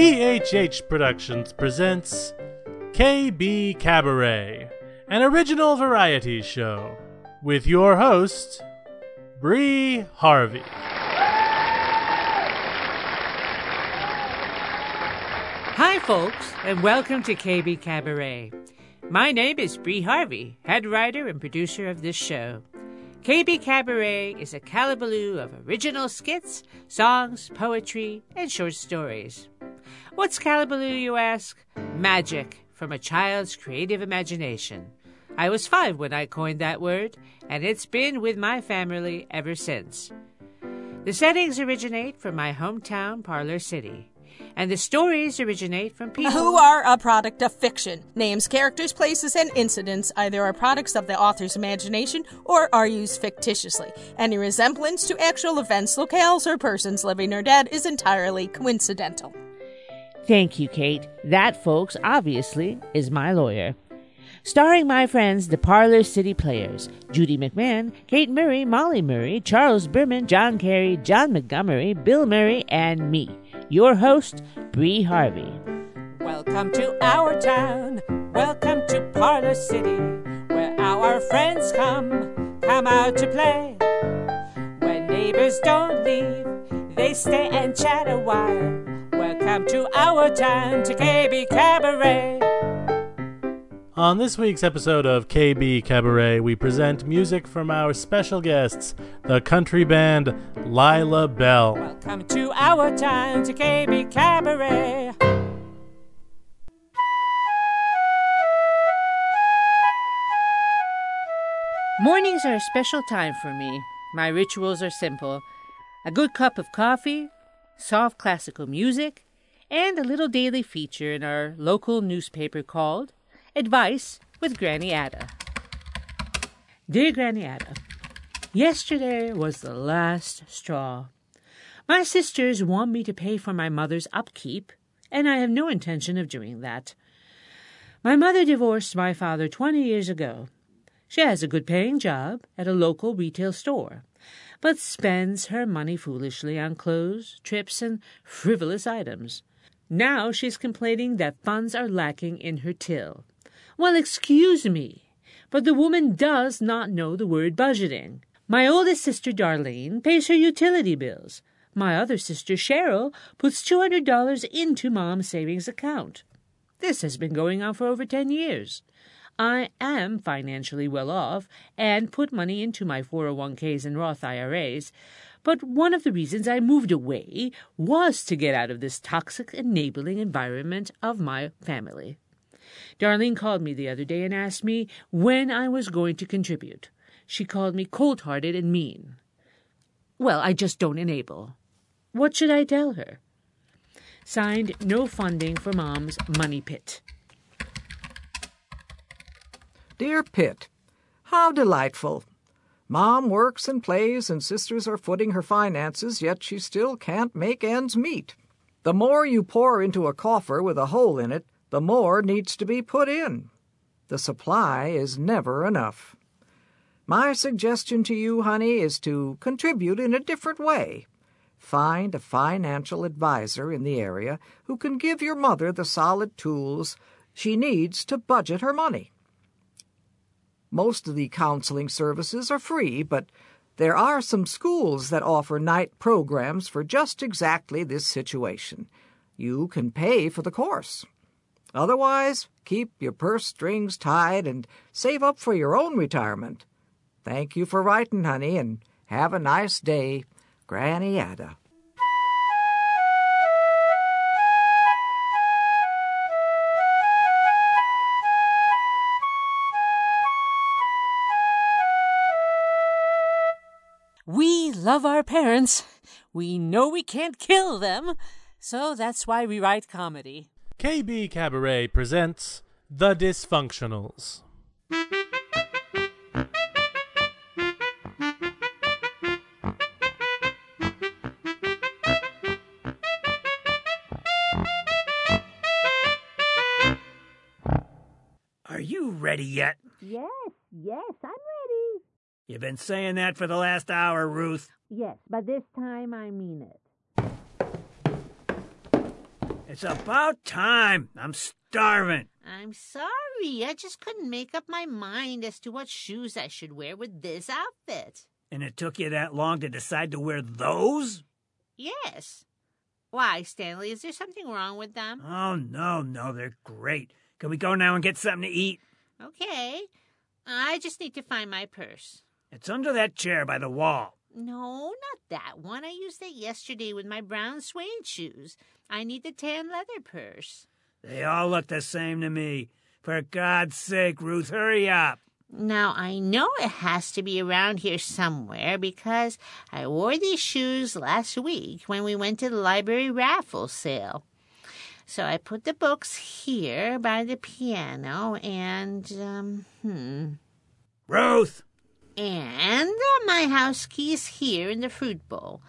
BHH Productions presents KBKabaret, an original variety show, with your host, Bree Harvey. Hi, folks, and welcome to KBKabaret. My name is Bree Harvey, head writer and producer of this show. KBKabaret is a Kallabaloo of original skits, songs, poetry, and short stories. What's Kallabaloo, you ask? Magic from a child's creative imagination. I was 5 when I coined that word, and it's been with my family ever since. The settings originate from my hometown, Parlor City, and the stories originate from people who are a product of fiction. Names, characters, places, and incidents either are products of the author's imagination or are used fictitiously. Any resemblance to actual events, locales, or persons living or dead is entirely coincidental. Thank you, Kate. That, folks, obviously, is my lawyer. Starring my friends, the Parlor City Players, Judy McMahon, Kate Murray, Molly Murray, Charles Berman, John Carey, John Montgomery, Bill Murray, and me, your host, Bree Harvey. Welcome to our town, welcome to Parlor City, where our friends come out to play. Where neighbors don't leave, they stay and chat a while. Welcome to our town, to KBKabaret. On this week's episode of KBKabaret, we present music from our special guests, the country band Laila Belle. Welcome to our town, to KBKabaret. Mornings are a special time for me. My rituals are simple. A good cup of coffee, soft classical music, and a little daily feature in our local newspaper called Advice with Granny Ada. Dear Granny Ada, yesterday was the last straw. My sisters want me to pay for my mother's upkeep, and I have no intention of doing that. My mother divorced my father 20 years ago. She has a good-paying job at a local retail store, but spends her money foolishly on clothes, trips, and frivolous items. Now she's complaining that funds are lacking in her till. Well, excuse me, but the woman does not know the word budgeting. My oldest sister, Darlene, pays her utility bills. My other sister, Cheryl, puts $200 into Mom's savings account. This has been going on for over 10 years. I am financially well off and put money into my 401ks and Roth IRAs, but one of the reasons I moved away was to get out of this toxic, enabling environment of my family. Darlene called me the other day and asked me when I was going to contribute. She called me cold-hearted and mean. Well, I just don't enable. What should I tell her? Signed, no funding for Mom's money pit. Dear Pitt, how delightful. Mom works and plays and sisters are footing her finances, yet she still can't make ends meet. The more you pour into a coffer with a hole in it, the more needs to be put in. The supply is never enough. My suggestion to you, honey, is to contribute in a different way. Find a financial advisor in the area who can give your mother the solid tools she needs to budget her money. Most of the counseling services are free, but there are some schools that offer night programs for just exactly this situation. You can pay for the course. Otherwise, keep your purse strings tied and save up for your own retirement. Thank you for writing, honey, and have a nice day. Granny Ada. We love our parents. We know we can't kill them, so that's why we write comedy. KBKabaret presents The Dysfunctionals. Are you ready yet? Yes, I'm ready. You've been saying that for the last hour, Ruth. Yes, but this time I mean it. It's about time. I'm starving. I'm sorry. I just couldn't make up my mind as to what shoes I should wear with this outfit. And it took you that long to decide to wear those? Yes. Why, Stanley, is there something wrong with them? Oh, no, they're great. Can we go now and get something to eat? Okay. I just need to find my purse. It's under that chair by the wall. No, not that one. I used it yesterday with my brown suede shoes. I need the tan leather purse. They all look the same to me. For God's sake, Ruth, hurry up. Now, I know it has to be around here somewhere because I wore these shoes last week when we went to the library raffle sale. So I put the books here by the piano and, Ruth! And my house keys here in the fruit bowl.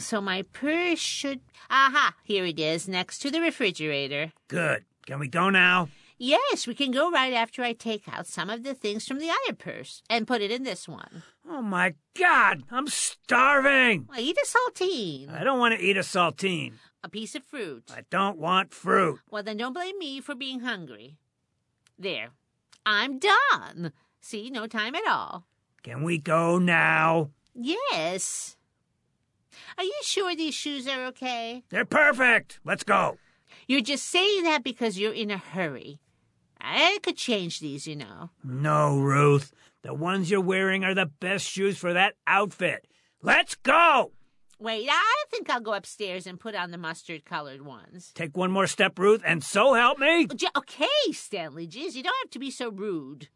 So my purse should... Aha! Here it is, next to the refrigerator. Good. Can we go now? Yes, we can go right after I take out some of the things from the other purse and put it in this one. Oh, my God! I'm starving! Well, eat a saltine. I don't want to eat a saltine. A piece of fruit. I don't want fruit. Well, then don't blame me for being hungry. There. I'm done. See, no time at all. Can we go now? Yes. Are you sure these shoes are okay? They're perfect. Let's go. You're just saying that because you're in a hurry. I could change these, you know. No, Ruth. The ones you're wearing are the best shoes for that outfit. Let's go! Wait, I think I'll go upstairs and put on the mustard-colored ones. Take one more step, Ruth, and so help me. Okay, Stanley. Jeez, you don't have to be so rude.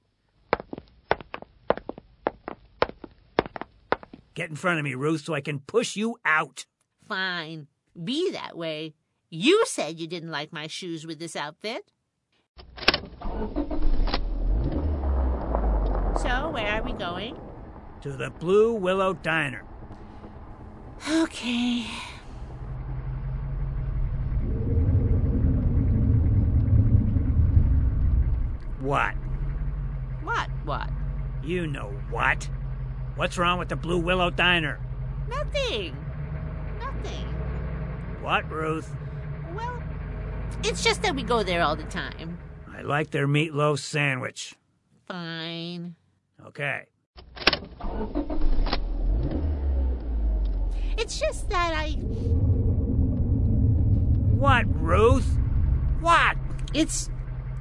Get in front of me, Ruth, so I can push you out. Fine. Be that way. You said you didn't like my shoes with this outfit. So, where are we going? To the Blue Willow Diner. Okay. What? What? You know what. What's wrong with the Blue Willow Diner? Nothing. What, Ruth? Well, it's just that we go there all the time. I like their meatloaf sandwich. Fine. Okay. It's just that I... What, Ruth? What? It's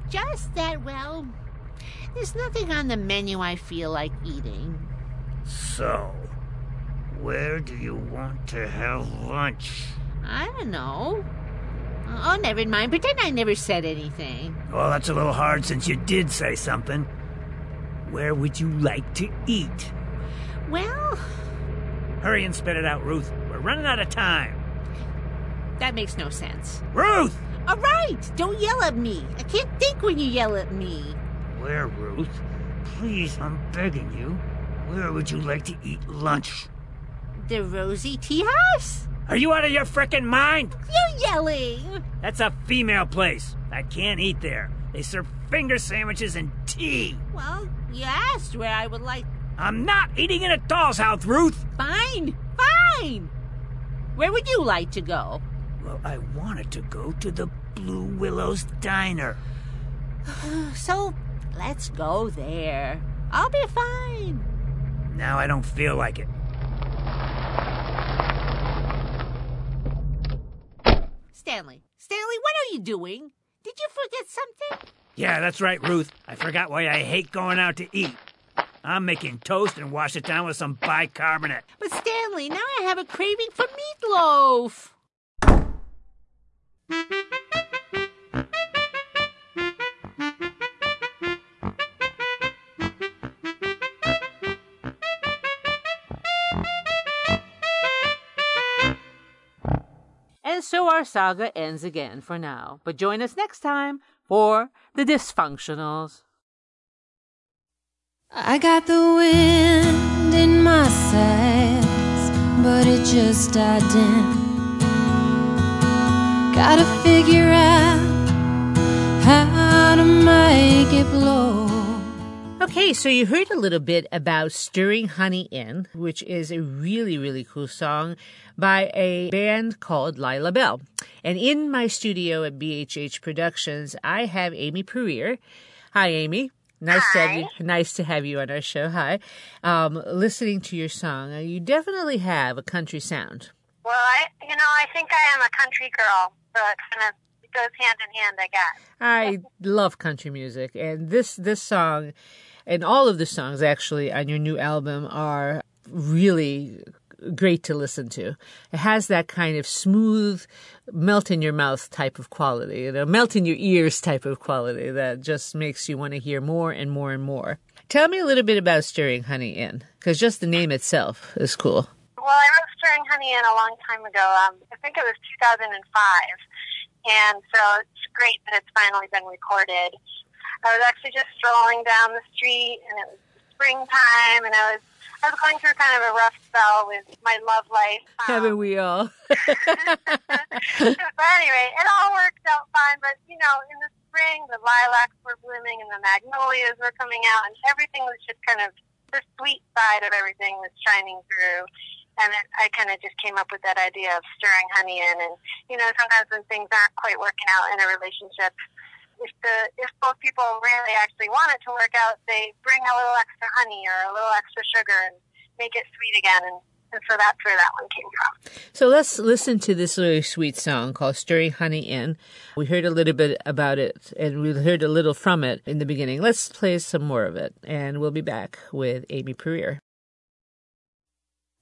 just that, well, there's nothing on the menu I feel like eating. So, where do you want to have lunch? I don't know. Oh, never mind. Pretend I never said anything. Well, that's a little hard since you did say something. Where would you like to eat? Well... Hurry and spit it out, Ruth. We're running out of time. That makes no sense. Ruth! All right! Don't yell at me. I can't think when you yell at me. Where, Ruth? Please, I'm begging you. Where would you like to eat lunch? The Rosie Tea House? Are you out of your frickin' mind? You're yelling! That's a female place. I can't eat there. They serve finger sandwiches and tea. Well, you asked where I would like... I'm not eating in a doll's house, Ruth! Fine! Where would you like to go? Well, I wanted to go to the Blue Willow's Diner. So, let's go there. I'll be fine. Now I don't feel like it. Stanley, what are you doing? Did you forget something? Yeah, that's right, Ruth. I forgot why I hate going out to eat. I'm making toast and wash it down with some bicarbonate. But Stanley, now I have a craving for meatloaf. And so our saga ends again for now. But join us next time for The Dysfunctionals. I got the wind in my sails, but it just died down. Gotta figure out how to make it blow. Okay, so you heard a little bit about Stirring Honey In, which is a really, really cool song by a band called Laila Belle. And in my studio at BHH Productions, I have Amy Puryear. Hi, Amy. Nice to have you on our show. Hi. Listening to your song, you definitely have a country sound. Well, I think I am a country girl, so it kind of goes hand in hand, I guess. I love country music, and this song, and all of the songs actually on your new album are really great to listen to. It has that kind of smooth, melt-in-your-mouth type of quality, melt-in-your-ears type of quality that just makes you want to hear more and more and more. Tell me a little bit about Stirring Honey In, because just the name itself is cool. Well, I wrote Stirring Honey In a long time ago. I think it was 2005, and so it's great that it's finally been recorded. I was actually just strolling down the street, and it was springtime, and I was going through kind of a rough spell with my love life. Haven't we all? But anyway, it all worked out fine. But, you know, in the spring, the lilacs were blooming and the magnolias were coming out. And everything was just kind of, the sweet side of everything was shining through. And I kind of just came up with that idea of stirring honey in. And, you know, sometimes when things aren't quite working out in a relationship, If both people really actually want it to work out, they bring a little extra honey or a little extra sugar and make it sweet again. And so that's where that one came from. So let's listen to this really sweet song called Stirring Honey In. We heard a little bit about it, and we heard a little from it in the beginning. Let's play some more of it, and we'll be back with Amy Puryear.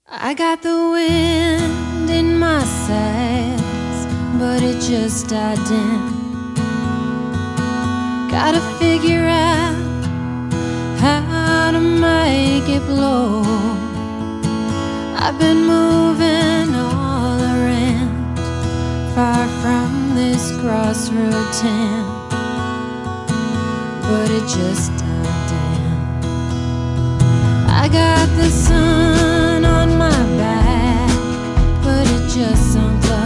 I got the wind in my sails, but it just died down. Gotta figure out how to make it blow. I've been moving all around, far from this crossroad town, but it just died down. I got the sun on my back, but it just sunk low.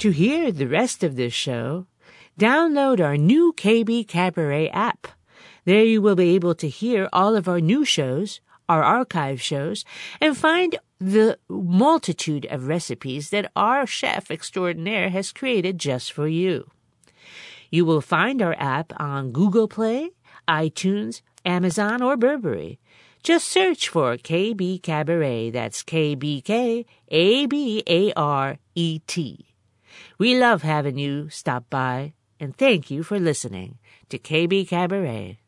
To hear the rest of this show, download our new KBKabaret app. There you will be able to hear all of our new shows, our archive shows, and find the multitude of recipes that our chef extraordinaire has created just for you. You will find our app on Google Play, iTunes, Amazon, or Burberry. Just search for KBKabaret. That's KBKabaret. We love having you stop by, and thank you for listening to KBKabaret.